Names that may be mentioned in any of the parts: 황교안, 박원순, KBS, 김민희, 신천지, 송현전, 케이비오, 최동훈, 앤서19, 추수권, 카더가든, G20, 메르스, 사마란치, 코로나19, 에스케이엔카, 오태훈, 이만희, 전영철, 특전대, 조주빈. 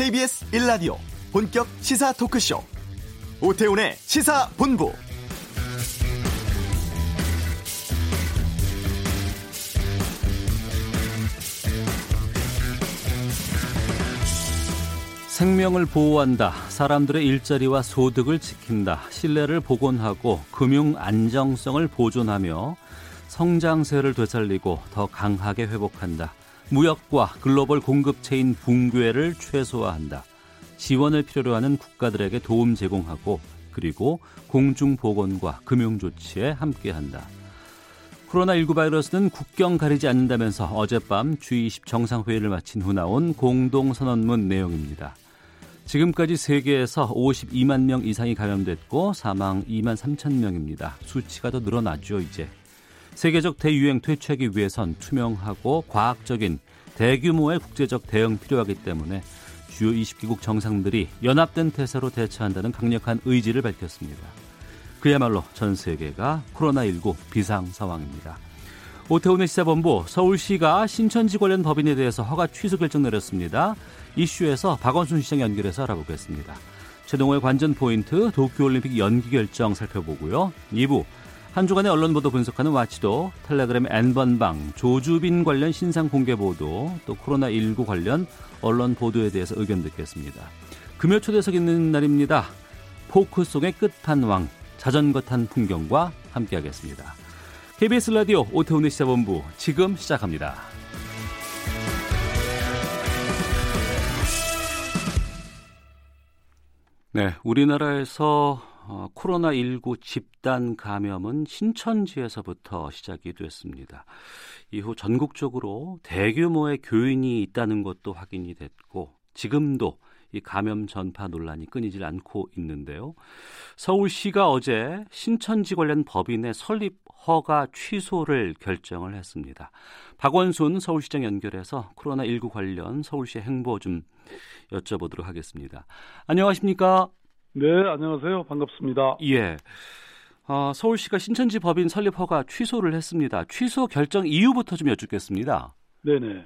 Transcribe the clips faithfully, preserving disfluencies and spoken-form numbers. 케이비에스 일 라디오 본격 시사 토크쇼 오태훈의 시사본부. 생명을 보호한다. 사람들의 일자리와 소득을 지킨다. 신뢰를 복원하고 금융 안정성을 보존하며 성장세를 되살리고 더 강하게 회복한다. 무역과 글로벌 공급체인 붕괴를 최소화한다. 지원을 필요로 하는 국가들에게 도움 제공하고 그리고 공중보건과 금융조치에 함께한다. 코로나십구 바이러스는 국경 가리지 않는다면서 어젯밤 지 이십 정상회의를 마친 후 나온 공동선언문 내용입니다. 지금까지 세계에서 오십이만 명 이상이 감염됐고 사망 이만 삼천 명입니다. 수치가 더 늘어나죠, 이제. 세계적 대유행 퇴치하기 위해선 투명하고 과학적인 대규모의 국제적 대응 필요하기 때문에 주요 이십 개국 정상들이 연합된 태세로 대처한다는 강력한 의지를 밝혔습니다. 그야말로 전 세계가 코로나십구 비상 상황입니다. 오태훈의 시사본부. 서울시가 신천지 관련 법인에 대해서 허가 취소 결정 내렸습니다. 이슈에서 박원순 시장 연결해서 알아보겠습니다. 최동훈의 관전 포인트, 도쿄올림픽 연기 결정 살펴보고요. 이 부. 한 주간의 언론 보도 분석하는 와치도, 텔레그램 N번방, 조주빈 관련 신상 공개 보도, 또 코로나십구 관련 언론 보도에 대해서 의견 듣겠습니다. 금요 초대석 있는 날입니다. 포크송의 끝판왕, 자전거 탄 풍경과 함께하겠습니다. 케이비에스 라디오 오태훈의 시사본부 지금 시작합니다. 네, 우리나라에서 어, 코로나십구 집단 감염은 신천지에서부터 시작이 됐습니다. 이후 전국적으로 대규모의 교인이 있다는 것도 확인이 됐고 지금도 이 감염 전파 논란이 끊이질 않고 있는데요. 서울시가 어제 신천지 관련 법인의 설립 허가 취소를 결정을 했습니다. 박원순 서울시장 연결해서 코로나십구 관련 서울시의 행보 좀 여쭤보도록 하겠습니다. 안녕하십니까? 네, 안녕하세요. 반갑습니다. 예, 어, 서울시가 신천지 법인 설립 허가 취소를 했습니다. 취소 결정 이유부터 좀 여쭙겠습니다. 네네.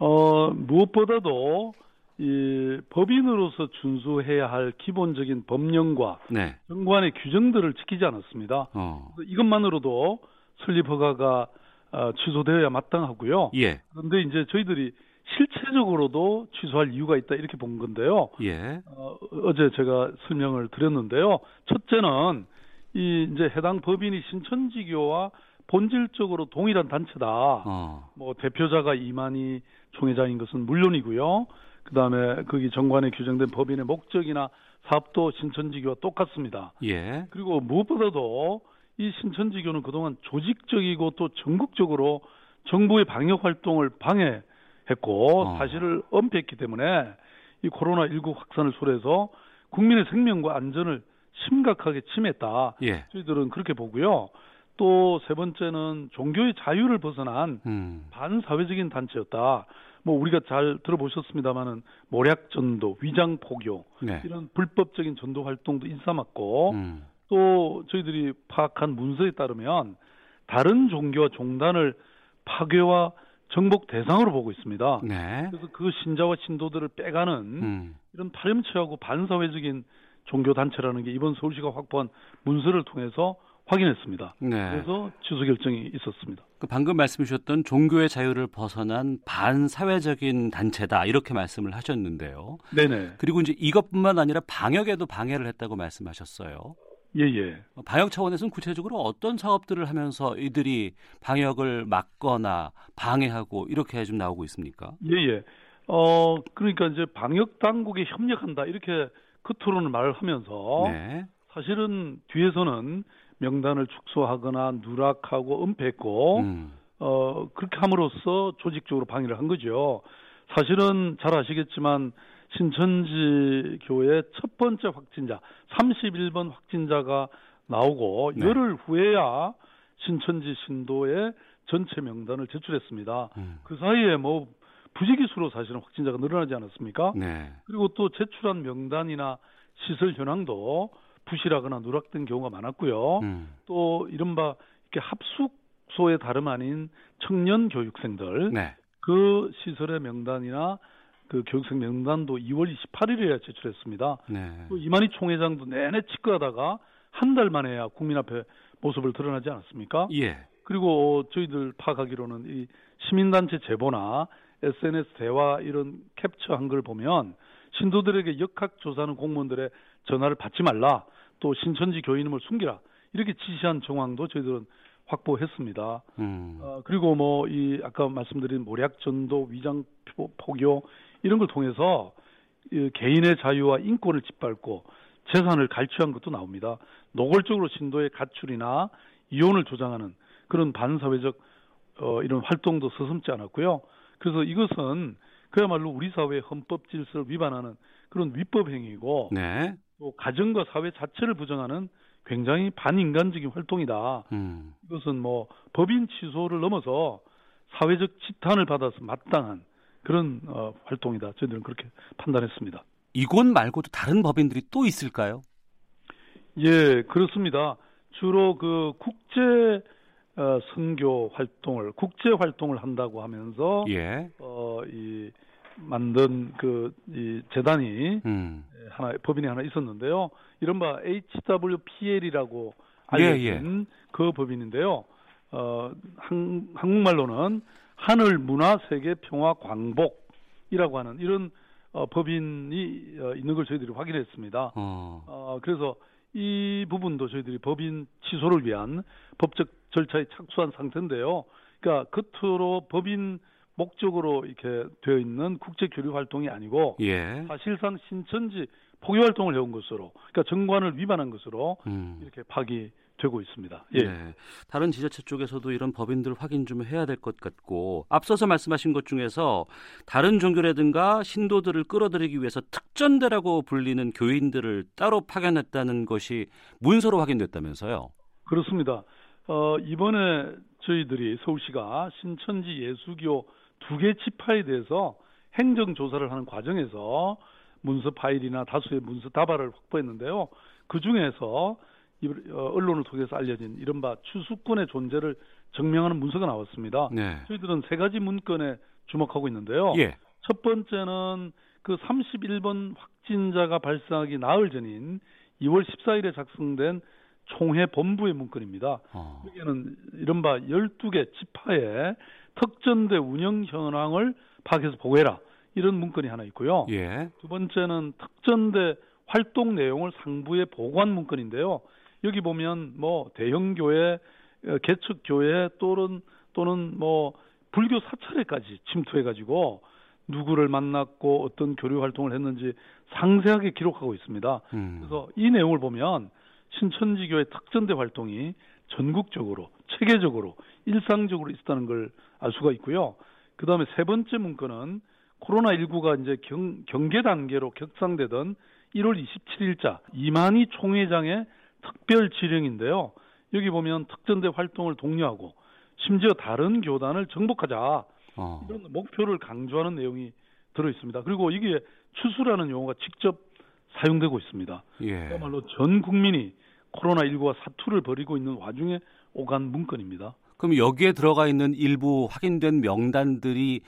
어, 무엇보다도 이 법인으로서 준수해야 할 기본적인 법령과 네. 정관의 규정들을 지키지 않았습니다. 어. 이것만으로도 설립 허가가 어, 취소되어야 마땅하고요. 예. 그런데 이제 저희들이 실체적으로도 취소할 이유가 있다 이렇게 본 건데요. 예. 어, 어제 제가 설명을 드렸는데요. 첫째는 이 이제 해당 법인이 신천지교와 본질적으로 동일한 단체다. 어. 뭐 대표자가 이만희 총회장인 것은 물론이고요. 그다음에 거기 정관에 규정된 법인의 목적이나 사업도 신천지교와 똑같습니다. 예. 그리고 무엇보다도 이 신천지교는 그동안 조직적이고 또 전국적으로 정부의 방역 활동을 방해 했고 어. 사실을 은폐했기 때문에 이 코로나십구 확산을 초래해서 국민의 생명과 안전을 심각하게 침해했다. 예. 저희들은 그렇게 보고요. 또 세 번째는 종교의 자유를 벗어난 음. 반사회적인 단체였다. 뭐 우리가 잘 들어보셨습니다마는 모략전도, 위장포교 네. 이런 불법적인 전도 활동도 인삼았고 음. 또 저희들이 파악한 문서에 따르면 다른 종교와 종단을 파괴와 정복 대상으로 보고 있습니다. 네. 그래서 그 신자와 신도들을 빼가는 음. 이런 파렴치하고 반사회적인 종교단체라는 게 이번 서울시가 확보한 문서를 통해서 확인했습니다. 네. 그래서 취소 결정이 있었습니다. 방금 말씀 주셨던 종교의 자유를 벗어난 반사회적인 단체다 이렇게 말씀을 하셨는데요. 네네. 그리고 이제 이것뿐만 아니라 방역에도 방해를 했다고 말씀하셨어요. 예예. 방역 차원에서는 구체적으로 어떤 사업들을 하면서 이들이 방역을 막거나 방해하고 이렇게 좀 나오고 있습니까? 예예. 어 그러니까 이제 방역 당국이 협력한다 이렇게 겉으로는 말을 하면서 네. 사실은 뒤에서는 명단을 축소하거나 누락하고 은폐했고 음. 어 그렇게 함으로써 조직적으로 방해를 한 거죠. 사실은 잘 아시겠지만. 신천지교의 첫 번째 확진자, 삼십일 번 확진자가 나오고 네. 열흘 후에야 신천지 신도의 전체 명단을 제출했습니다. 음. 그 사이에 뭐 부지기수로 사실은 확진자가 늘어나지 않았습니까? 네. 그리고 또 제출한 명단이나 시설 현황도 부실하거나 누락된 경우가 많았고요. 음. 또 이른바 이렇게 합숙소에 다름 아닌 청년 교육생들, 네. 그 시설의 명단이나 그 교육생 명단도 이월 이십팔일에야 제출했습니다. 네. 또 이만희 총회장도 내내 치끄하다가 한 달 만에야 국민 앞에 모습을 드러나지 않았습니까? 예. 그리고 저희들 파악하기로는 이 시민단체 제보나 에스엔에스 대화 이런 캡처한 걸 보면 신도들에게 역학조사하는 공무원들의 전화를 받지 말라, 또 신천지 교인임을 숨기라 이렇게 지시한 정황도 저희들은 확보했습니다. 음. 어, 그리고 뭐 이 아까 말씀드린 모략전도, 위장 포교 이런 걸 통해서 이 개인의 자유와 인권을 짓밟고 재산을 갈취한 것도 나옵니다. 노골적으로 신도의 가출이나 이혼을 조장하는 그런 반사회적 어, 이런 활동도 서슴지 않았고요. 그래서 이것은 그야말로 우리 사회의 헌법 질서를 위반하는 그런 위법 행위고, 네. 또 가정과 사회 자체를 부정하는 굉장히 반인간적인 활동이다. 음. 이것은 뭐 법인 취소를 넘어서 사회적 지탄을 받아서 마땅한 그런 어, 활동이다. 저희들은 그렇게 판단했습니다. 이곳 말고도 다른 법인들이 또 있을까요? 예, 그렇습니다. 주로 그 국제 어, 선교 활동을 국제 활동을 한다고 하면서 예. 어, 이 만든 그 이 재단이 음. 하나 법인이 하나 있었는데요. 이른바 에이치 더블유 피 엘이라고 알려진 예, 예. 그 법인인데요. 어, 한, 한국말로는 하늘 문화 세계 평화 광복이라고 하는 이런 어, 법인이 어, 있는 걸 저희들이 확인했습니다. 어. 어, 그래서 이 부분도 저희들이 법인 취소를 위한 법적 절차에 착수한 상태인데요. 그러니까 겉으로 법인 목적으로 이렇게 되어 있는 국제 교류 활동이 아니고 예. 사실상 신천지 포교 활동을 해온 것으로, 그러니까 정관을 위반한 것으로 음. 이렇게 파기 되고 있습니다. 예. 네. 다른 지자체 쪽에서도 이런 법인들 확인 좀 해야 될 것 같고, 앞서서 말씀하신 것 중에서 다른 종교라든가 신도들을 끌어들이기 위해서 특전대라고 불리는 교인들을 따로 파견했다는 것이 문서로 확인됐다면서요? 그렇습니다. 어, 이번에 저희들이 서울시가 신천지 예수교 두 개 지파에 대해서 행정조사를 하는 과정에서 문서 파일이나 다수의 문서 다발을 확보했는데요. 그중에서 언론을 통해서 알려진 이른바 추수권의 존재를 증명하는 문서가 나왔습니다. 네. 저희들은 세 가지 문건에 주목하고 있는데요. 예. 첫 번째는 그 삼십일번 확진자가 발생하기 나흘 전인 이월 십사일에 작성된 총회 본부의 문건입니다. 어. 여기에는 이른바 열두 개 지파의 특전대 운영 현황을 파악해서 보고해라 이런 문건이 하나 있고요. 예. 두 번째는 특전대 활동 내용을 상부에 보고한 문건인데요. 여기 보면 뭐 대형 교회, 개척 교회 또는 또는 뭐 불교 사찰에까지 침투해가지고 누구를 만났고 어떤 교류 활동을 했는지 상세하게 기록하고 있습니다. 음. 그래서 이 내용을 보면 신천지교의 특전대 활동이 전국적으로 체계적으로 일상적으로 있었다는 걸 알 수가 있고요. 그 다음에 세 번째 문건은 코로나십구가 이제 경, 경계 단계로 격상되던 일월 이십칠일자 이만희 총회장의 특별 지령인데요. 여기 보면 특전대 활동을 독려하고 심지어 다른 교단을 정복하자 어. 이런 목표를 강조하는 내용이 들어 있습니다. 그리고 이게 추수라는 용어가 직접 사용되고 있습니다. 예. 그야말로 전 국민이 코로나십구와 사투를 벌이고 있는 와중에 오간 문건입니다. 그럼 여기에 들어가 있는 일부 확인된 명단들이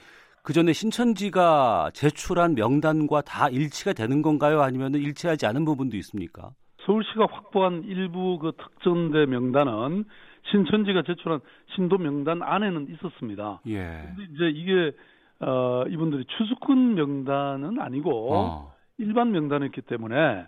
그 전에 신천지가 제출한 명단과 다 일치가 되는 건가요? 아니면 일치하지 않은 부분도 있습니까? 서울시가 확보한 일부 그 특전대 명단은 신천지가 제출한 신도 명단 안에는 있었습니다. 그런데 예. 이제 이게 어, 이분들이 추수권 명단은 아니고 어. 일반 명단이었기 때문에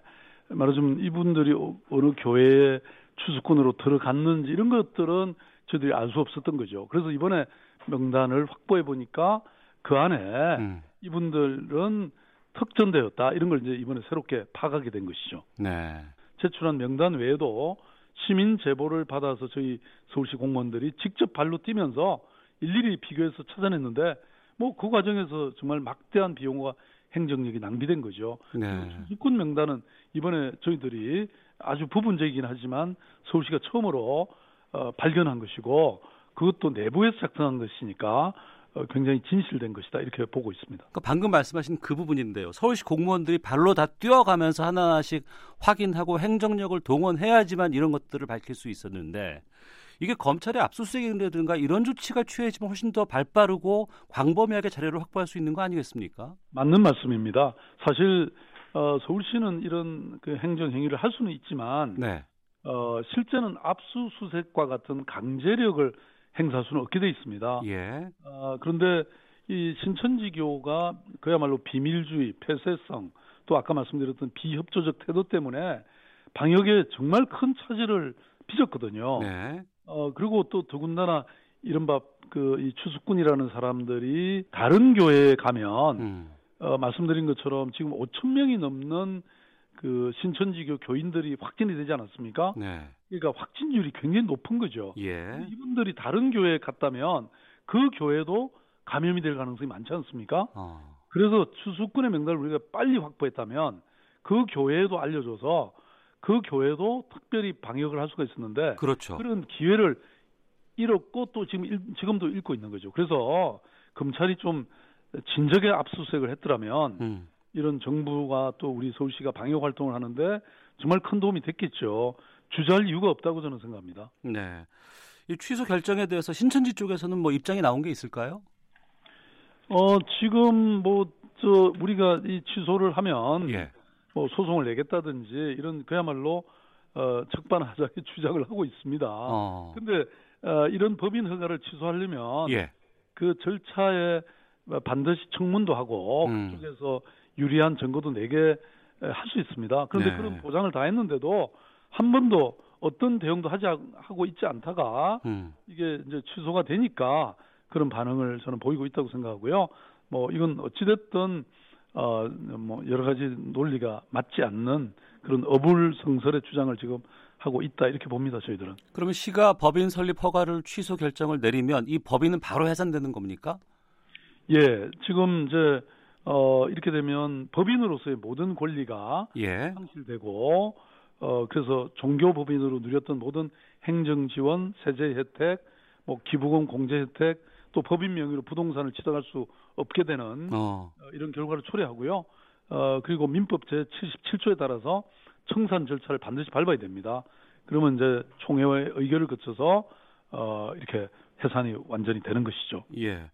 말하자면 이분들이 어느 교회에 추수권으로 들어갔는지 이런 것들은 저희들이 알 수 없었던 거죠. 그래서 이번에 명단을 확보해 보니까 그 안에 음. 이분들은 특전되었다 이런 걸 이제 이번에 새롭게 파악하게 된 것이죠. 네. 제출한 명단 외에도 시민 제보를 받아서 저희 서울시 공무원들이 직접 발로 뛰면서 일일이 비교해서 찾아냈는데 뭐 그 과정에서 정말 막대한 비용과 행정력이 낭비된 거죠. 네. 추수권 명단은 이번에 저희들이 아주 부분적이긴 하지만 서울시가 처음으로 어, 발견한 것이고 그것도 내부에서 작성한 것이니까 어, 굉장히 진실된 것이다 이렇게 보고 있습니다. 그러니까 방금 말씀하신 그 부분인데요. 서울시 공무원들이 발로 다 뛰어가면서 하나씩 확인하고 행정력을 동원해야지만 이런 것들을 밝힐 수 있었는데 이게 검찰의 압수수색이라든가 이런 조치가 취해지면 훨씬 더 발빠르고 광범위하게 자료를 확보할 수 있는 거 아니겠습니까? 맞는 말씀입니다. 사실 어, 서울시는 이런 그 행정 행위를 할 수는 있지만 네. 어, 실제는 압수수색과 같은 강제력을 행사할 수는 없게 돼 있습니다. 예. 어, 그런데 이 신천지교가 그야말로 비밀주의, 폐쇄성, 또 아까 말씀드렸던 비협조적 태도 때문에 방역에 정말 큰 차질을 빚었거든요. 네. 어, 그리고 또 더군다나 이른바 그 이 추수꾼이라는 사람들이 다른 교회에 가면 음. 어, 말씀드린 것처럼 지금 오천 명이 넘는 그 신천지교 교인들이 확진이 되지 않았습니까? 네. 그러니까 확진율이 굉장히 높은 거죠. 예. 이분들이 다른 교회에 갔다면 그 교회도 감염이 될 가능성이 많지 않습니까? 어. 그래서 추수꾼의 명단을 우리가 빨리 확보했다면 그 교회에도 알려줘서 그 교회도 특별히 방역을 할 수가 있었는데 그렇죠. 그런 기회를 잃었고 또 지금 일, 지금도 잃고 있는 거죠. 그래서 검찰이 좀 진작에 압수수색을 했더라면 음. 이런 정부가 또 우리 서울시가 방역 활동을 하는데 정말 큰 도움이 됐겠죠. 주저할 이유가 없다고 저는 생각합니다. 네, 이 취소 결정에 대해서 신천지 쪽에서는 뭐 입장이 나온 게 있을까요? 어 지금 뭐 저 우리가 이 취소를 하면 예. 뭐 소송을 내겠다든지 이런 그야말로 어, 적반하장의 주장을 하고 있습니다. 그런데 어. 어, 이런 법인 허가를 취소하려면 예. 그 절차에 반드시 청문도 하고 음. 그쪽에서 유리한 증거도 내게 할 수 있습니다. 그런데 네. 그런 보장을 다 했는데도 한 번도 어떤 대응도 하지 하고 있지 않다가 음. 이게 이제 취소가 되니까. 그런 반응을 저는 보이고 있다고 생각하고요. 뭐 이건 어찌됐든 어, 뭐 여러 가지 논리가 맞지 않는 그런 어불성설의 주장을 지금 하고 있다 이렇게 봅니다. 저희들은. 그러면 시가 법인 설립 허가를 취소 결정을 내리면 이 법인은 바로 해산되는 겁니까? 예, 지금 이제 어, 이렇게 되면 법인으로서의 모든 권리가 예. 상실되고 어, 그래서 종교 법인으로 누렸던 모든 행정 지원, 세제 혜택, 뭐 기부금 공제 혜택 또 법인 명의로 부동산을 취득할 수 없게 되는 어. 어, 이런 결과를 초래하고요. 어, 그리고 민법 제칠십칠 조에 따라서 청산 절차를 반드시 밟아야 됩니다. 그러면 이제 총회와의 의결을 거쳐서 어, 이렇게 해산이 완전히 되는 것이죠. 예,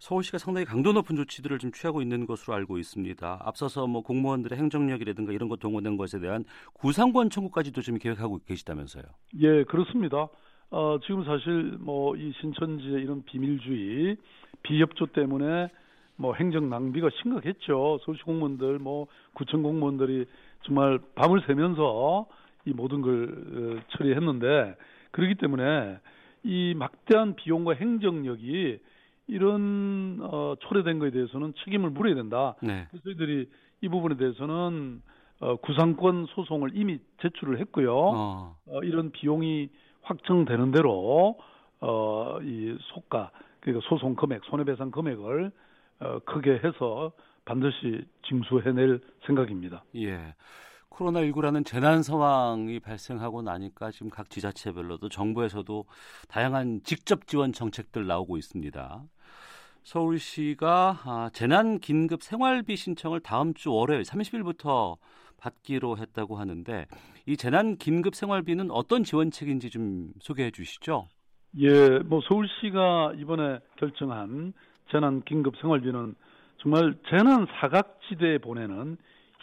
서울시가 상당히 강도 높은 조치들을 좀 취하고 있는 것으로 알고 있습니다. 앞서서 뭐 공무원들의 행정력이라든가 이런 것 동원된 것에 대한 구상권 청구까지도 지금 계획하고 계시다면서요. 예, 그렇습니다. 어, 지금 사실 뭐 이 신천지의 이런 비밀주의, 비협조 때문에 뭐 행정 낭비가 심각했죠. 서울시 공무원들, 뭐 구청 공무원들이 정말 밤을 새면서 이 모든 걸 어, 처리했는데 그렇기 때문에 이 막대한 비용과 행정력이 이런 어, 초래된 거에 대해서는 책임을 물어야 된다. 네. 그래서 저희들이 이 부분에 대해서는 어, 구상권 소송을 이미 제출을 했고요. 어. 어, 이런 비용이 확정되는 대로 어, 이 속가 그러니까 소송 금액, 손해배상 금액을 어, 크게 해서 반드시 징수해낼 생각입니다. 예, 코로나십구라는 재난 상황이 발생하고 나니까 지금 각 지자체별로도 정부에서도 다양한 직접 지원 정책들 나오고 있습니다. 서울시가 아, 재난 긴급 생활비 신청을 다음 주 월요일 삼십 일부터 받기로 했다고 하는데 이 재난 긴급 생활비는 어떤 지원책인지 좀 소개해 주시죠. 예, 뭐 서울시가 이번에 결정한 재난 긴급 생활비는 정말 재난 사각지대에 보내는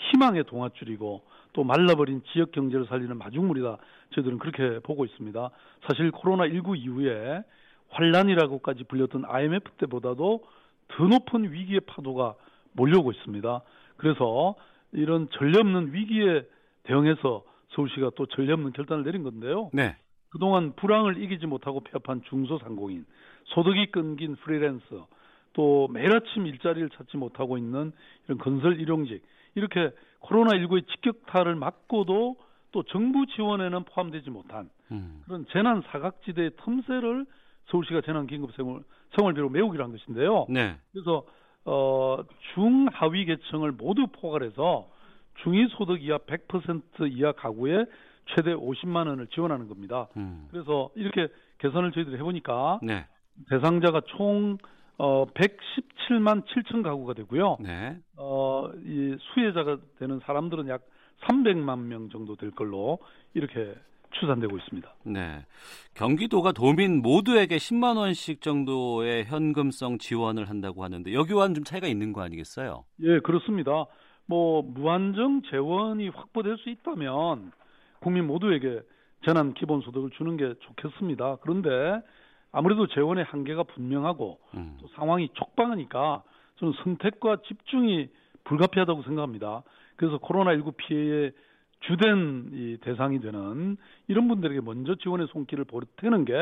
희망의 동아줄이고 또 말라버린 지역 경제를 살리는 마중물이다. 저희들은 그렇게 보고 있습니다. 사실 코로나십구 이후에 환란이라고까지 불렸던 아이엠에프 때보다도 더 높은 위기의 파도가 몰려오고 있습니다. 그래서 이런 전례 없는 위기에 대응해서 서울시가 또 전례 없는 결단을 내린 건데요. 네. 그동안 불황을 이기지 못하고 폐업한 중소상공인, 소득이 끊긴 프리랜서, 또 매일 아침 일자리를 찾지 못하고 있는 이런 건설 일용직, 이렇게 코로나십구의 직격탄을 맞고도 또 정부 지원에는 포함되지 못한 음. 그런 재난 사각지대의 틈새를 서울시가 재난 긴급 생활비로 메우기로 한 것인데요. 네. 그래서 어, 중하위 계층을 모두 포괄해서 중위소득 이하 백 퍼센트 이하 가구에 최대 오십만 원을 지원하는 겁니다. 음. 그래서 이렇게 계산을 저희들이 해보니까 네. 대상자가 총 어, 백십칠만 칠천 가구가 되고요. 네. 어, 이 수혜자가 되는 사람들은 약 삼백만 명 정도 될 걸로 이렇게 추산되고 있습니다. 네, 경기도가 도민 모두에게 십만 원씩 정도의 현금성 지원을 한다고 하는데 여기와는 좀 차이가 있는 거 아니겠어요? 예, 그렇습니다. 뭐 무한정 재원이 확보될 수 있다면 국민 모두에게 전환 기본소득을 주는 게 좋겠습니다. 그런데 아무래도 재원의 한계가 분명하고 음. 또 상황이 촉박하니까 저는 선택과 집중이 불가피하다고 생각합니다. 그래서 코로나십구 피해의 주된 이 대상이 되는 이런 분들에게 먼저 지원의 손길을 보태는 게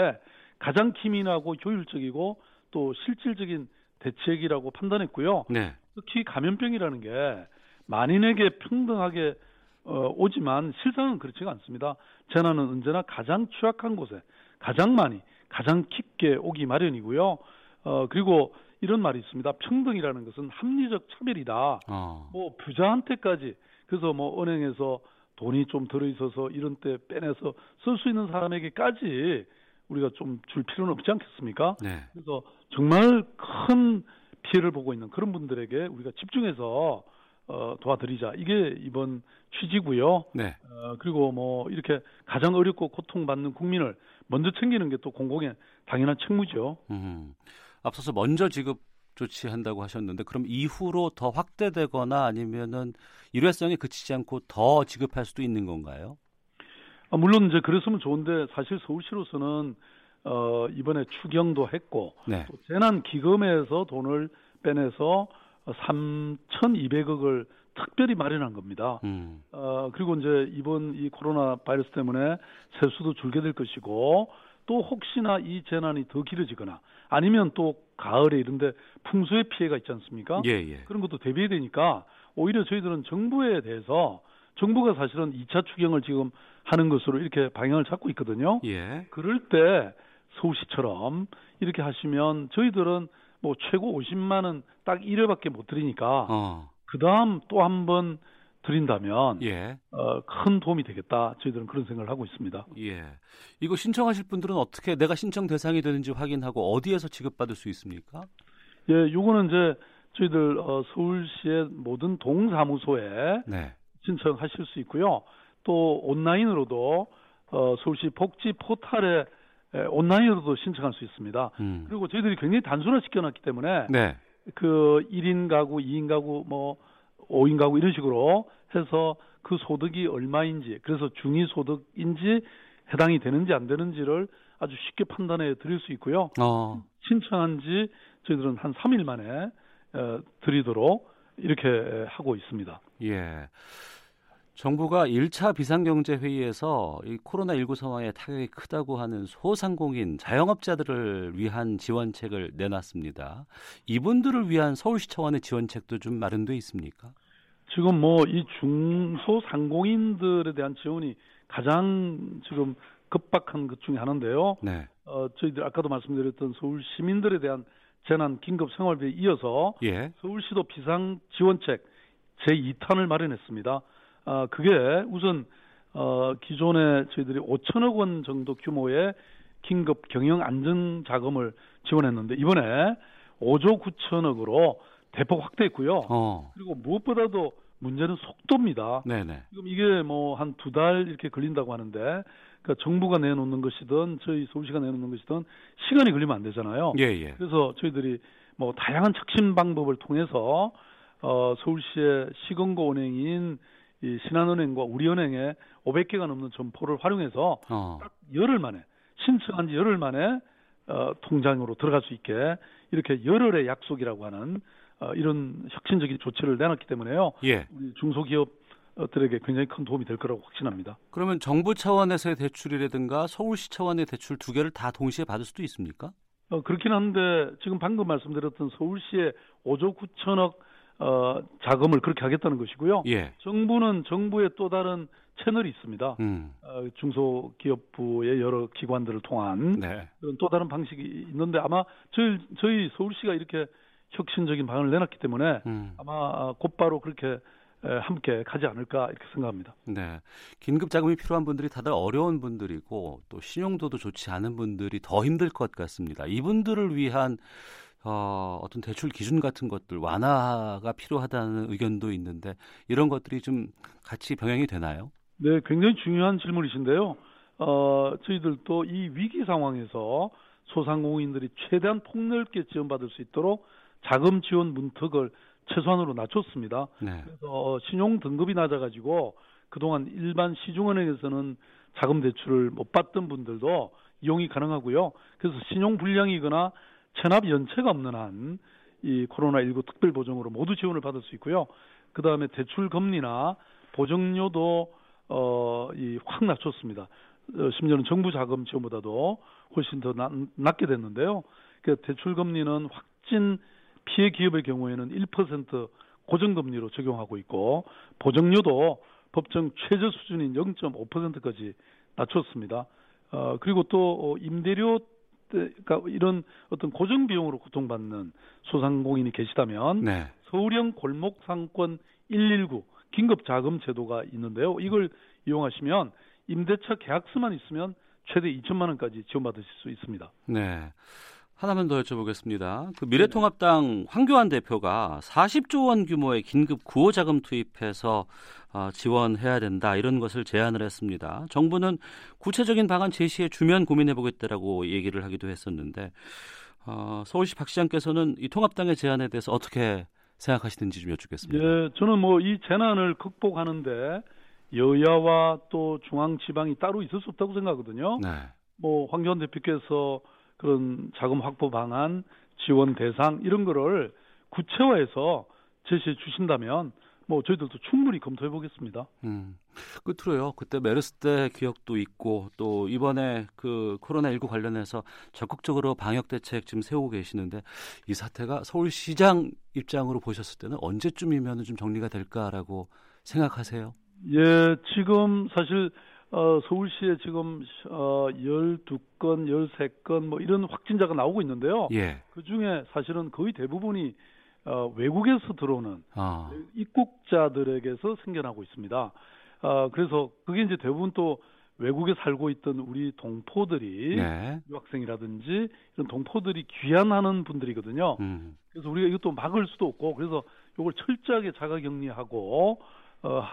가장 기민하고 효율적이고 또 실질적인 대책이라고 판단했고요. 네. 특히 감염병이라는 게 만인에게 평등하게 어, 오지만 실상은 그렇지가 않습니다. 재난은 언제나 가장 취약한 곳에 가장 많이 가장 깊게 오기 마련이고요. 어, 그리고 이런 말이 있습니다. 평등이라는 것은 합리적 차별이다. 어. 뭐 부자한테까지 그래서 뭐 은행에서 돈이 좀 들어있어서 이런 때 빼내서 쓸 수 있는 사람에게까지 우리가 좀 줄 필요는 없지 않겠습니까? 네. 그래서 정말 큰 피해를 보고 있는 그런 분들에게 우리가 집중해서 어, 도와드리자. 이게 이번 취지고요. 네. 어, 그리고 뭐 이렇게 가장 어렵고 고통받는 국민을 먼저 챙기는 게 또 공공의 당연한 책무죠. 음. 앞서서 먼저 지급 조치한다고 하셨는데 그럼 이후로 더 확대되거나 아니면은 일회성에 그치지 않고 더 지급할 수도 있는 건가요? 아, 물론 이제 그랬으면 좋은데 사실 서울시로서는 어, 이번에 추경도 했고 네. 또 재난기금에서 돈을 빼내서 삼천이백억을 특별히 마련한 겁니다. 음. 어, 그리고 이제 이번 이 코로나 바이러스 때문에 세수도 줄게 될 것이고 또 혹시나 이 재난이 더 길어지거나 아니면 또 가을에 이런데 풍수의 피해가 있지 않습니까? 예, 예. 그런 것도 대비해야 되니까 오히려 저희들은 정부에 대해서 정부가 사실은 이 차 추경을 지금 하는 것으로 이렇게 방향을 잡고 있거든요. 예. 그럴 때 서울시처럼 이렇게 하시면 저희들은 뭐 최고 오십만 원 딱 일 회밖에 못 드리니까 어. 그다음 또 한 번 드린다면 예. 어, 큰 도움이 되겠다. 저희들은 그런 생각을 하고 있습니다. 예. 이거 신청하실 분들은 어떻게 내가 신청 대상이 되는지 확인하고 어디에서 지급받을 수 있습니까? 예, 이거는 이제 저희들 어, 서울시의 모든 동사무소에 네. 신청하실 수 있고요. 또 온라인으로도 어, 서울시 복지 포털에 에, 온라인으로도 신청할 수 있습니다. 음. 그리고 저희들이 굉장히 단순화시켜놨기 때문에 네. 그 일 인 가구, 이 인 가구, 뭐 오 인 가구 이런 식으로 해서 그 소득이 얼마인지 그래서 중위소득인지 해당이 되는지 안 되는지를 아주 쉽게 판단해 드릴 수 있고요. 어. 신청한 지 저희들은 한 삼 일 만에 에, 드리도록 이렇게 하고 있습니다. 예. 정부가 일 차 비상경제회의에서 이 코로나십구 상황에 타격이 크다고 하는 소상공인, 자영업자들을 위한 지원책을 내놨습니다. 이분들을 위한 서울시 차원의 지원책도 좀 마련돼 있습니까? 지금 뭐 이 중소상공인들에 대한 지원이 가장 지금 급박한 것 중에 하나인데요. 네. 어, 저희들 아까도 말씀드렸던 서울 시민들에 대한 재난 긴급생활비에 이어서 예. 서울시도 비상지원책 제이 탄을 마련했습니다. 아, 그게 우선 어, 기존에 저희들이 오천억 원 정도 규모의 긴급 경영 안정 자금을 지원했는데 이번에 오조 구천억으로 대폭 확대했고요. 어. 그리고 무엇보다도 문제는 속도입니다. 네네. 지금 이게 뭐 한 두 달 이렇게 걸린다고 하는데 그러니까 정부가 내놓는 것이든 저희 서울시가 내놓는 것이든 시간이 걸리면 안 되잖아요. 예예. 그래서 저희들이 뭐 다양한 척신 방법을 통해서 어, 서울시의 시금고 은행인 이 신한은행과 우리은행에 오백 개가 넘는 점포를 활용해서 어. 딱 열흘 만에 신청한 지 열흘 만에 어, 통장으로 들어갈 수 있게 이렇게 열흘의 약속이라고 하는 어, 이런 혁신적인 조치를 내놨기 때문에요. 예. 우리 중소기업들에게 굉장히 큰 도움이 될 거라고 확신합니다. 그러면 정부 차원에서의 대출이라든가 서울시 차원의 대출 두 개를 다 동시에 받을 수도 있습니까? 어, 그렇긴 한데 지금 방금 말씀드렸던 서울시의 오조 구천억 어, 자금을 그렇게 하겠다는 것이고요. 예. 정부는 정부의 또 다른 채널이 있습니다. 음. 어, 중소기업부의 여러 기관들을 통한 네. 그런 또 다른 방식이 있는데 아마 저희, 저희 서울시가 이렇게 혁신적인 방안을 내놨기 때문에 음. 아마 곧바로 그렇게 함께 가지 않을까 이렇게 생각합니다. 네, 긴급 자금이 필요한 분들이 다들 어려운 분들이고 또 신용도도 좋지 않은 분들이 더 힘들 것 같습니다. 이분들을 위한 어, 어떤 대출 기준 같은 것들 완화가 필요하다는 의견도 있는데 이런 것들이 좀 같이 병행이 되나요? 네, 굉장히 중요한 질문이신데요. 어, 저희들도 이 위기 상황에서 소상공인들이 최대한 폭넓게 지원받을 수 있도록 자금 지원 문턱을 최소한으로 낮췄습니다. 네. 그래서 신용 등급이 낮아가지고 그동안 일반 시중은행에서는 자금 대출을 못 받던 분들도 이용이 가능하고요. 그래서 신용 불량이거나 체납 연체가 없는 한 이 코로나십구 특별 보정으로 모두 지원을 받을 수 있고요. 그 다음에 대출 금리나 보증료도 어, 이 확 낮췄습니다. 심지어는 정부 자금 지원보다도 훨씬 더 낮게 됐는데요. 그러니까 대출 금리는 확진 피해 기업의 경우에는 일 퍼센트 고정금리로 적용하고 있고 보증료도 법정 최저 수준인 영 점 오 퍼센트까지 낮췄습니다. 어, 그리고 또 임대료 그러니까 이런 어떤 고정 비용으로 고통받는 소상공인이 계시다면 네. 서울형 골목 상권 일일구 긴급 자금 제도가 있는데요. 이걸 이용하시면 임대차 계약서만 있으면 최대 이천만 원까지 지원받으실 수 있습니다. 네. 하나만 더 여쭤보겠습니다. 그 미래통합당 황교안 대표가 사십조 원 규모의 긴급 구호 자금 투입해서 어, 지원해야 된다 이런 것을 제안을 했습니다. 정부는 구체적인 방안 제시해 주면 고민해보겠다라고 얘기를 하기도 했었는데 어, 서울시 박 시장께서는 이 통합당의 제안에 대해서 어떻게 생각하시는지 좀 여쭙겠습니다. 예, 저는 뭐 이 재난을 극복하는데 여야와 또 중앙 지방이 따로 있을 수 없다고 생각하거든요. 네. 뭐 황교안 대표께서 그런 자금 확보 방안, 지원 대상 이런 거를 구체화해서 제시해 주신다면 뭐 저희들도 충분히 검토해 보겠습니다. 음, 끝으로요. 그때 메르스 때 기억도 있고 또 이번에 그 코로나십구 관련해서 적극적으로 방역 대책 지금 세우고 계시는데 이 사태가 서울시장 입장으로 보셨을 때는 언제쯤이면 좀 정리가 될까라고 생각하세요? 예, 지금 사실 어, 서울시에 지금 어, 열두 건, 열세 건 뭐 이런 확진자가 나오고 있는데요. 예. 그중에 사실은 거의 대부분이 어, 외국에서 들어오는 아. 입국자들에게서 생겨나고 있습니다. 어, 그래서 그게 이제 대부분 또 외국에 살고 있던 우리 동포들이 네. 유학생이라든지 이런 동포들이 귀환하는 분들이거든요. 음. 그래서 우리가 이것도 막을 수도 없고 그래서 이걸 철저하게 자가격리하고 어,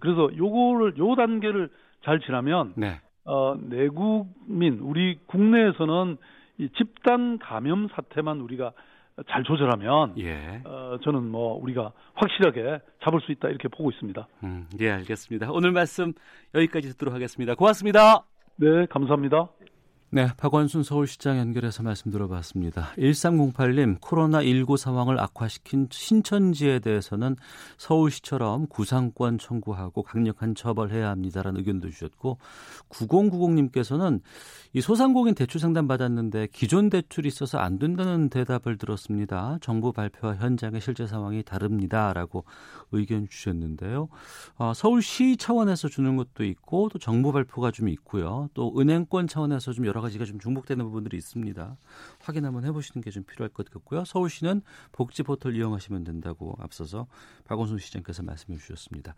그래서 요거를 요 단계를 잘 지나면 네. 어, 내국민 우리 국내에서는 이 집단 감염 사태만 우리가 잘 조절하면 예. 어, 저는 뭐 우리가 확실하게 잡을 수 있다 이렇게 보고 있습니다. 음, 예, 알겠습니다. 오늘 말씀 여기까지 듣도록 하겠습니다. 고맙습니다. 네, 감사합니다. 네, 박원순 서울시장 연결해서 말씀 들어봤습니다. 일삼공팔 님, 코로나십구 상황을 악화시킨 신천지에 대해서는 서울시처럼 구상권 청구하고 강력한 처벌해야 합니다라는 의견도 주셨고 구공구공 님께서는 이 소상공인 대출 상담 받았는데 기존 대출이 있어서 안 된다는 대답을 들었습니다. 정부 발표와 현장의 실제 상황이 다릅니다라고 의견 주셨는데요. 어, 서울시 차원에서 주는 것도 있고 또 정부 발표가 좀 있고요. 또 은행권 차원에서 좀 여러 여러 가지가 좀 중복되는 부분들이 있습니다. 확인 한번 해보시는 게 좀 필요할 것 같고요. 서울시는 복지 포털 이용하시면 된다고 앞서서 박원순 시장께서 말씀해 주셨습니다.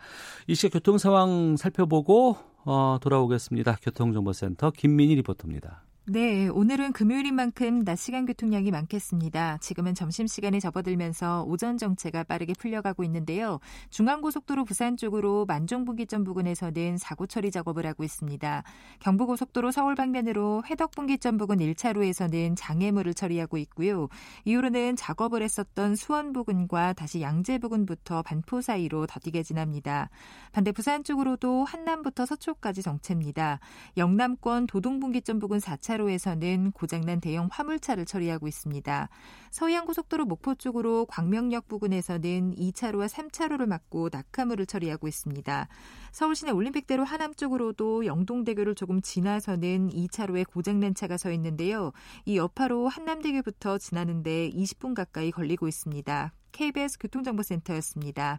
이 시각 교통 상황 살펴보고 어, 돌아오겠습니다. 교통정보센터 김민희 리포터입니다. 네, 오늘은 금요일인 만큼 낮 시간 교통량이 많겠습니다. 지금은 점심시간에 접어들면서 오전 정체가 빠르게 풀려가고 있는데요. 중앙고속도로 부산 쪽으로 만종분기점 부근에서는 사고 처리 작업을 하고 있습니다. 경부고속도로 서울 방면으로 회덕분기점 부근 일 차로에서는 장애물을 처리하고 있고요. 이후로는 작업을 했었던 수원 부근과 다시 양재 부근부터 반포 사이로 더디게 지납니다. 반대 부산 쪽으로도 한남부터 서초까지 정체입니다. 영남권 도동분기점 부근 사 차 에서는 고장난 대형 화물차를 처리하고 있습니다. 서해안고속도로 목포 쪽으로 광명역 부근에서는 이 차로와 삼 차로를 막고 낙하물을 처리하고 있습니다. 서울시내 올림픽대로 하남 쪽으로도 영동대교를 조금 지나서는 이 차로에 고장난 차가 서 있는데요. 이 여파로 한남대교부터 지나는데 이십 분 가까이 걸리고 있습니다. 케이비에스 교통정보센터였습니다.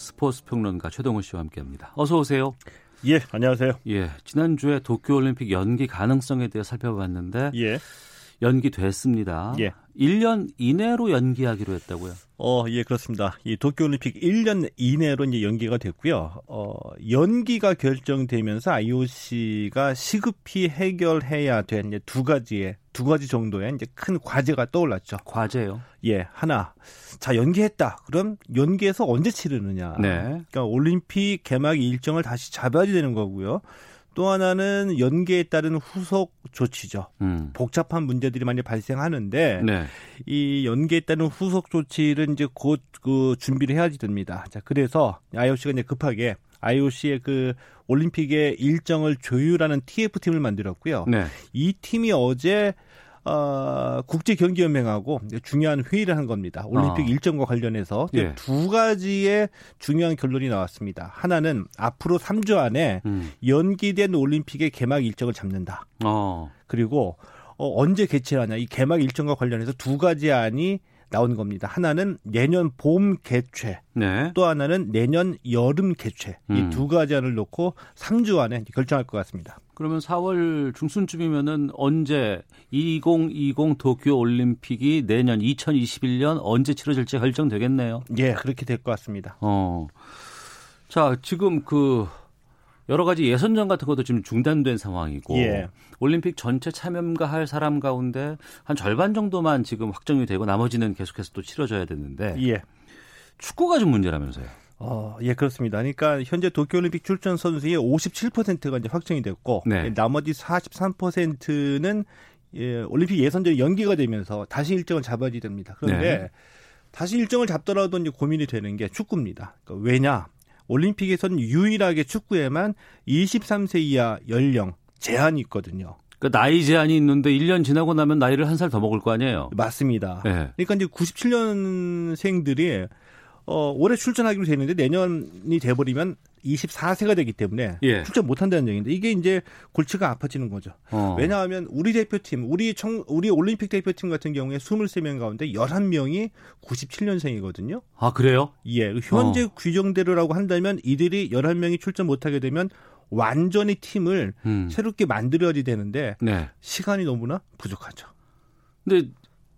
스포츠 평론가 최동훈 씨와 함께합니다. 어서 오세요. 예, 안녕하세요. 예, 지난주에 도쿄올림픽 연기 가능성에 대해 살펴봤는데 예. 연기됐습니다. 예. 일 년 이내로 연기하기로 했다고요? 어, 예, 그렇습니다. 이 도쿄올림픽 일 년 이내로 이제 연기가 됐고요. 어, 연기가 결정되면서 아이오씨가 시급히 해결해야 될 이제 두 가지의 두 가지 정도의 이제 큰 과제가 떠올랐죠. 과제요? 예, 하나. 자, 연기했다. 그럼 연기해서 언제 치르느냐? 네. 그러니까 올림픽 개막 일정을 다시 잡아야 되는 거고요. 또 하나는 연기에 따른 후속 조치죠. 음. 복잡한 문제들이 많이 발생하는데 네. 이 연기에 따른 후속 조치를 이제 곧 그 준비를 해야지 됩니다. 자, 그래서 아이오씨가 이제 급하게 아이오씨의 그 올림픽의 일정을 조율하는 티에프 팀을 만들었고요. 네. 이 팀이 어제 어, 국제경기연맹하고 중요한 회의를 한 겁니다. 올림픽 아. 일정과 관련해서 예. 두 가지의 중요한 결론이 나왔습니다. 하나는 앞으로 삼 주 안에 음. 연기된 올림픽의 개막 일정을 잡는다. 어. 그리고 어, 언제 개최하냐. 이 개막 일정과 관련해서 두 가지 안이 나온 겁니다. 하나는 내년 봄 개최, 네. 또 하나는 내년 여름 개최. 음. 이 두 가지 안을 놓고 삼 주 안에 결정할 것 같습니다. 그러면 사월 중순쯤이면은 언제 이천이십 도쿄올림픽이 내년 이천이십일 년 언제 치러질지 결정되겠네요. 예, 그렇게 될 것 같습니다. 어, 자, 지금 그 여러 가지 예선전 같은 것도 지금 중단된 상황이고 예. 올림픽 전체 참여가 할 사람 가운데 한 절반 정도만 지금 확정이 되고 나머지는 계속해서 또 치러져야 되는데 예. 축구가 좀 문제라면서요. 어, 예, 그렇습니다. 그러니까 현재 도쿄올림픽 출전 선수의 오십칠 퍼센트가 이제 확정이 됐고 네. 나머지 사십삼 퍼센트는 예, 올림픽 예선전이 연기가 되면서 다시 일정을 잡아야 됩니다. 그런데 네. 다시 일정을 잡더라도 이제 고민이 되는 게 축구입니다. 그러니까 왜냐? 올림픽에서는 유일하게 축구에만 스물세 세 이하 연령 제한이 있거든요. 그러니까 나이 제한이 있는데 일 년 지나고 나면 나이를 한 살 더 먹을 거 아니에요? 맞습니다. 네. 그러니까 이제 구십칠 년생들이 어, 올해 출전하기로 되는데 내년이 돼버리면 스물네 세가 되기 때문에 예. 출전 못한다는 얘기인데 이게 이제 골치가 아파지는 거죠. 어. 왜냐하면 우리 대표팀, 우리 청, 우리 올림픽 대표팀 같은 경우에 스물세 명 가운데 열한 명이 구십칠 년생이거든요. 아, 그래요? 예. 현재 어. 규정대로라고 한다면 이들이 열한 명이 출전 못하게 되면 완전히 팀을 음. 새롭게 만들어야 되는데 네. 시간이 너무나 부족하죠. 근데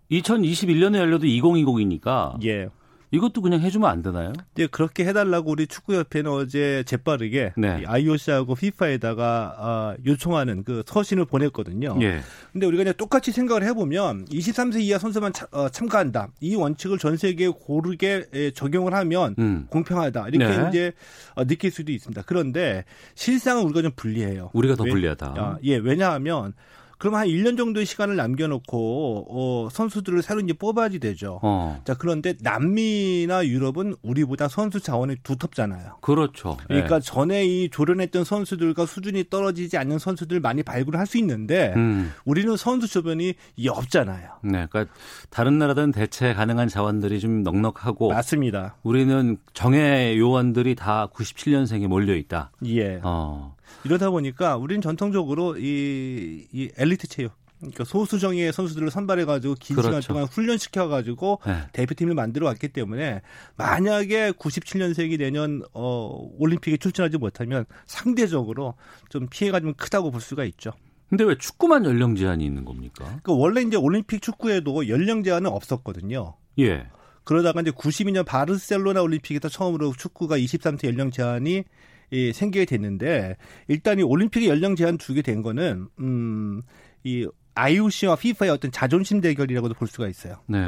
이천이십일 년에 열려도 이천이십이니까 예. 이것도 그냥 해주면 안 되나요? 예, 그렇게 해달라고 우리 축구협회는 어제 재빠르게 네. 아이오씨하고 피파에다가 어, 요청하는 그 서신을 보냈거든요. 그런데 예. 우리가 그냥 똑같이 생각을 해보면 스물세 세 이하 선수만 차, 어, 참가한다. 이 원칙을 전 세계에 고르게 에, 적용을 하면 음. 공평하다. 이렇게 네. 이제 어, 느낄 수도 있습니다. 그런데 실상은 우리가 좀 불리해요. 우리가 더 왜, 불리하다. 아, 예, 왜냐하면 그럼 한 일 년 정도의 시간을 남겨놓고 어, 선수들을 새로 이제 뽑아야지 되죠. 어. 자, 그런데 남미나 유럽은 우리보다 선수 자원이 두텁잖아요. 그렇죠. 그러니까 네. 전에 이 조련했던 선수들과 수준이 떨어지지 않는 선수들 많이 발굴할 수 있는데 음. 우리는 선수 주변이 없잖아요. 네, 그러니까 다른 나라들은 대체 가능한 자원들이 좀 넉넉하고 맞습니다. 우리는 정예 요원들이 다 구십칠 년생에 몰려 있다. 예. 어. 이러다 보니까 우리는 전통적으로 이, 이 엘리트 체육, 그러니까 소수 정예의 선수들을 선발해가지고 긴 그렇죠. 시간 동안 훈련시켜가지고 네. 대표팀을 만들어 왔기 때문에 만약에 구십칠 년생이 내년 어, 올림픽에 출전하지 못하면 상대적으로 좀 피해가 좀 크다고 볼 수가 있죠. 근데 왜 축구만 연령 제한이 있는 겁니까? 그러니까 원래 이제 올림픽 축구에도 연령 제한은 없었거든요. 예. 그러다가 이제 구십이 년 바르셀로나 올림픽에서 처음으로 축구가 스물세 세 연령 제한이 예, 생기게 됐는데 일단 이 올림픽의 연령 제한 두게 된 거는 음, 이 아이오씨와 피파의 어떤 자존심 대결이라고도 볼 수가 있어요. 네.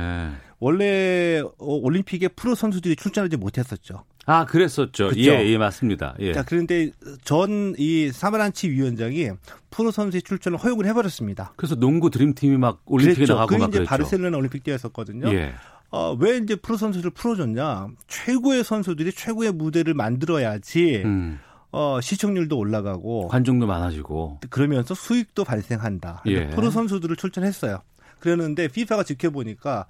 원래 어, 올림픽에 프로 선수들이 출전하지 못했었죠. 아, 그랬었죠. 그쵸? 예, 예, 맞습니다. 예. 자, 그런데 전 이 사마란치 위원장이 프로 선수의 출전을 허용을 해버렸습니다. 그래서 농구 드림팀이 막 올림픽에 그랬죠. 나가고 막 그랬죠. 그게 이제 바르셀로나 올림픽 때였었거든요. 예. 어, 왜 이제 프로 선수를 풀어줬냐? 최고의 선수들이 최고의 무대를 만들어야지 음. 어, 시청률도 올라가고 관중도 많아지고 그러면서 수익도 발생한다. 예. 프로 선수들을 출전했어요. 그러는데 피파가 지켜보니까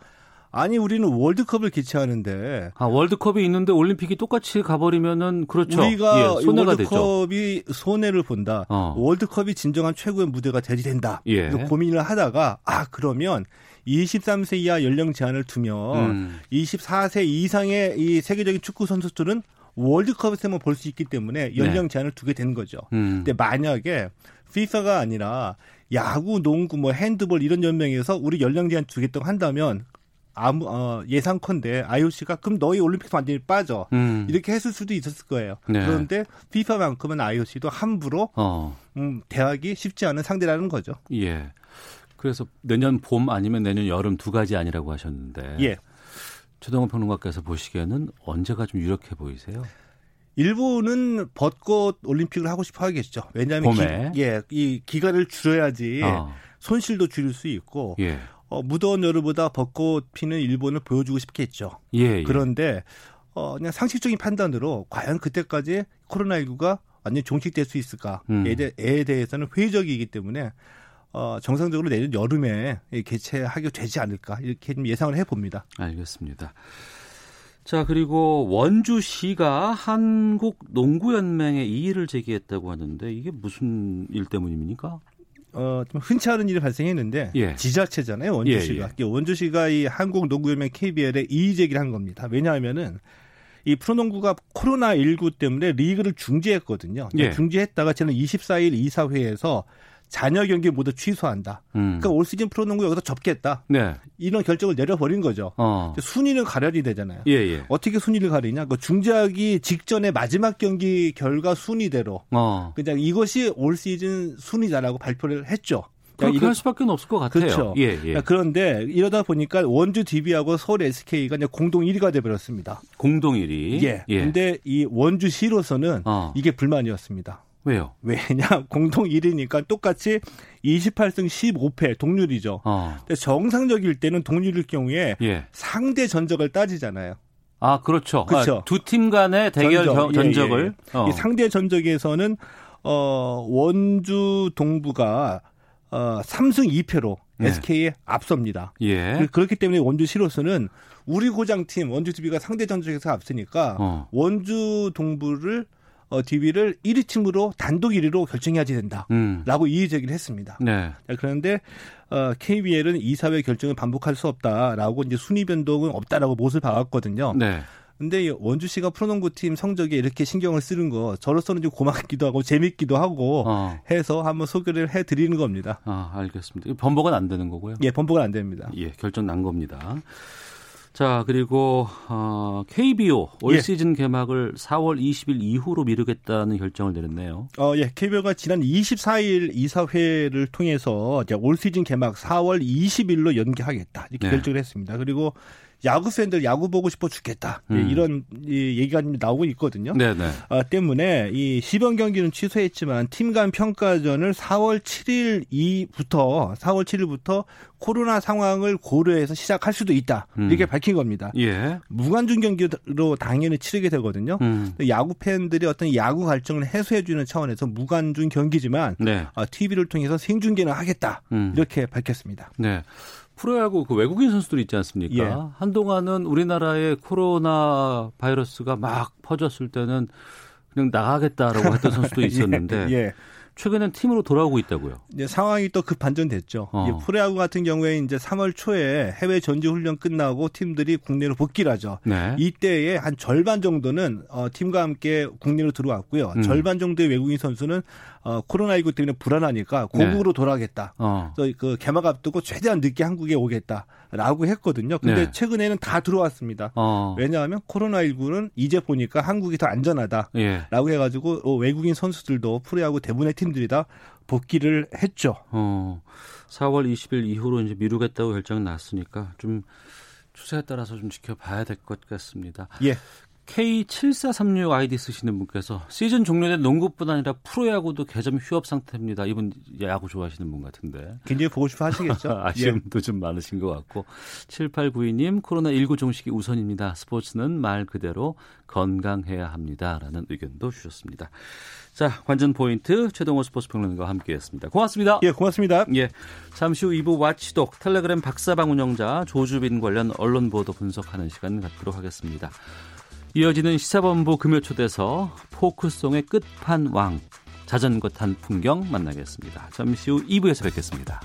아니 우리는 월드컵을 개최하는데 아 월드컵이 있는데 올림픽이 똑같이 가버리면은 그렇죠. 우리가 예, 손해가 월드컵이 되죠. 손해를 본다. 어. 월드컵이 진정한 최고의 무대가 되지된다. 예. 고민을 하다가 아 그러면 스물세 세 이하 연령 제한을 두면 음. 스물네 세 이상의 이 세계적인 축구 선수들은 월드컵에서만 볼 수 있기 때문에 연령 제한을 네. 두게 된 거죠. 음. 근데 만약에 피파가 아니라 야구, 농구, 뭐 핸드볼 이런 연맹에서 우리 연령 제한 두겠다고 한다면 아무 어, 예상컨대 아이오씨가 그럼 너희 올림픽에서 완전히 빠져 음. 이렇게 했을 수도 있었을 거예요. 네. 그런데 피파만큼은 아이오씨도 함부로 어. 음, 대하기 쉽지 않은 상대라는 거죠. 예. 그래서 내년 봄 아니면 내년 여름 두 가지 아니라고 하셨는데 예. 최동훈 평론가께서 보시기에는 언제가 좀 유력해 보이세요? 일본은 벚꽃 올림픽을 하고 싶어 하겠죠. 왜냐하면 봄에. 기, 예, 이 기간을 줄여야지 어. 손실도 줄일 수 있고 예. 어, 무더운 여름보다 벚꽃 피는 일본을 보여주고 싶겠죠. 예, 예. 그런데 어, 그냥 상식적인 판단으로 과연 그때까지 코로나십구가 완전히 종식될 수 있을까에 음. 에 대해서는 회의적이기 때문에 어, 정상적으로 내년 여름에 개최하게 되지 않을까 이렇게 좀 예상을 해봅니다. 알겠습니다. 자, 그리고 원주시가 한국농구연맹에 이의를 제기했다고 하는데 이게 무슨 일 때문입니까? 어, 좀 흔치 않은 일이 발생했는데 예. 지자체잖아요, 원주시가. 예, 예. 원주시가 이 한국농구연맹 케이비엘에 이의 제기를 한 겁니다. 왜냐하면은 이 프로농구가 코로나십구 때문에 리그를 중지했거든요. 예. 중지했다가 지난 이십사일 이사회에서 잔여 경기 모두 취소한다. 음. 그러니까 올 시즌 프로농구 여기서 접겠다. 네. 이런 결정을 내려버린 거죠. 어. 순위는 가려야 되잖아요. 예, 예. 어떻게 순위를 가리냐? 그 중지하기 직전에 마지막 경기 결과 순위대로 어. 그냥 이것이 올 시즌 순위다라고 발표를 했죠. 그렇게 이럴 수밖에 없을 것 같아요. 그렇죠. 예, 예. 그런데 이러다 보니까 원주 디비하고 서울 에스케이가 이제 공동 일 위가 돼버렸습니다. 공동 일 위. 예. 그런데 예. 이 원주시로서는 어. 이게 불만이었습니다. 왜요? 왜냐? 공동 일 위니까 똑같이 이십팔승 십오패 동률이죠. 어. 근데 정상적일 때는 동률일 경우에 예. 상대 전적을 따지잖아요. 아, 그렇죠. 그렇죠. 아, 두 팀 간의 대결 전적. 전적을. 예, 예. 어. 이 상대 전적에서는 어, 원주 동부가 어, 삼승 이패로 네. 에스케이에 앞섭니다. 예. 그렇기 때문에 원주시로서는 우리 고장팀 원주디비가 상대 전적에서 앞서니까 어. 원주 동부를 어, 디비를 일 위 팀으로 단독 일 위로 결정해야지 된다라고 음. 이의 제기를 했습니다. 네. 그런데 어, 케이비엘은 이사회 결정을 반복할 수 없다라고 이제 순위 변동은 없다라고 못을 박았거든요. 네. 근데 원주시가 프로농구팀 성적에 이렇게 신경을 쓰는 거 저로서는 좀 고맙기도 하고 재밌기도 하고 어. 해서 한번 소개를 해드리는 겁니다. 아, 알겠습니다. 번복은 안 되는 거고요? 예, 번복은 안 됩니다. 예, 결정 난 겁니다. 자, 그리고 어, 케이비오 올 예. 시즌 개막을 사월 이십일 이후로 미루겠다는 결정을 내렸네요. 어, 예, 케이비오가 지난 이십사일 이사회를 통해서 이제 올 시즌 개막 사월 이십일로 연기하겠다 이렇게 네. 결정을 했습니다. 그리고 야구 팬들 야구 보고 싶어 죽겠다 음. 이런 이 얘기가 나오고 있거든요. 네네. 어, 때문에 이 시범 경기는 취소했지만 팀 간 평가전을 사월 칠일부터 코로나 상황을 고려해서 시작할 수도 있다. 음. 이렇게 밝힌 겁니다. 예. 무관중 경기로 당연히 치르게 되거든요. 음. 야구 팬들이 어떤 야구 갈증을 해소해주는 차원에서 무관중 경기지만 네. 티비를 통해서 생중계는 하겠다. 음. 이렇게 밝혔습니다. 네. 프로야구 그 외국인 선수들이 있지 않습니까? 예. 한동안은 우리나라의 코로나 바이러스가 막 퍼졌을 때는 그냥 나가겠다라고 했던 선수도 있었는데 예. 예. 최근엔 팀으로 돌아오고 있다고요. 이제 상황이 또 급반전됐죠. 어. 프로야구 같은 경우에 이제 삼월 초에 해외 전지 훈련 끝나고 팀들이 국내로 복귀를 하죠. 네. 이때의 한 절반 정도는 어, 팀과 함께 국내로 들어왔고요. 음. 절반 정도의 외국인 선수는 어, 코로나십구 때문에 불안하니까 고국으로 네. 돌아가겠다. 어. 그래서 그 개막 앞두고 최대한 늦게 한국에 오겠다라고 했거든요. 근데 네. 최근에는 다 들어왔습니다. 어. 왜냐하면 코로나십구는 이제 보니까 한국이 더 안전하다라고 예. 해가지고 어, 외국인 선수들도 프로야구 대부분의 팀 들이 다 복귀를 했죠. 어, 사월 이십일 이후로 이제 미루겠다고 결정 났으니까 좀 추세에 따라서 좀 지켜봐야 될 것 같습니다. 예. 케이 칠사삼육 아이디 쓰시는 분께서 시즌 종료된 농구뿐 아니라 프로야구도 개점 휴업 상태입니다. 이분 야구 좋아하시는 분 같은데. 굉장히 보고 싶어 하시겠죠. 아쉬움도 예. 좀 많으신 것 같고. 칠팔구이님 코로나십구 종식이 우선입니다. 스포츠는 말 그대로 건강해야 합니다. 라는 의견도 주셨습니다. 자, 관전 포인트 최동호 스포츠 평론가와 함께했습니다. 고맙습니다. 예, 고맙습니다. 예, 잠시 후 이 부 와치독 텔레그램 박사방 운영자 조주빈 관련 언론 보도 분석하는 시간 갖도록 하겠습니다. 이어지는 시사본부 금요초대서 포크송의 끝판왕 자전거 탄 풍경 만나겠습니다. 잠시 후 이 부에서 뵙겠습니다.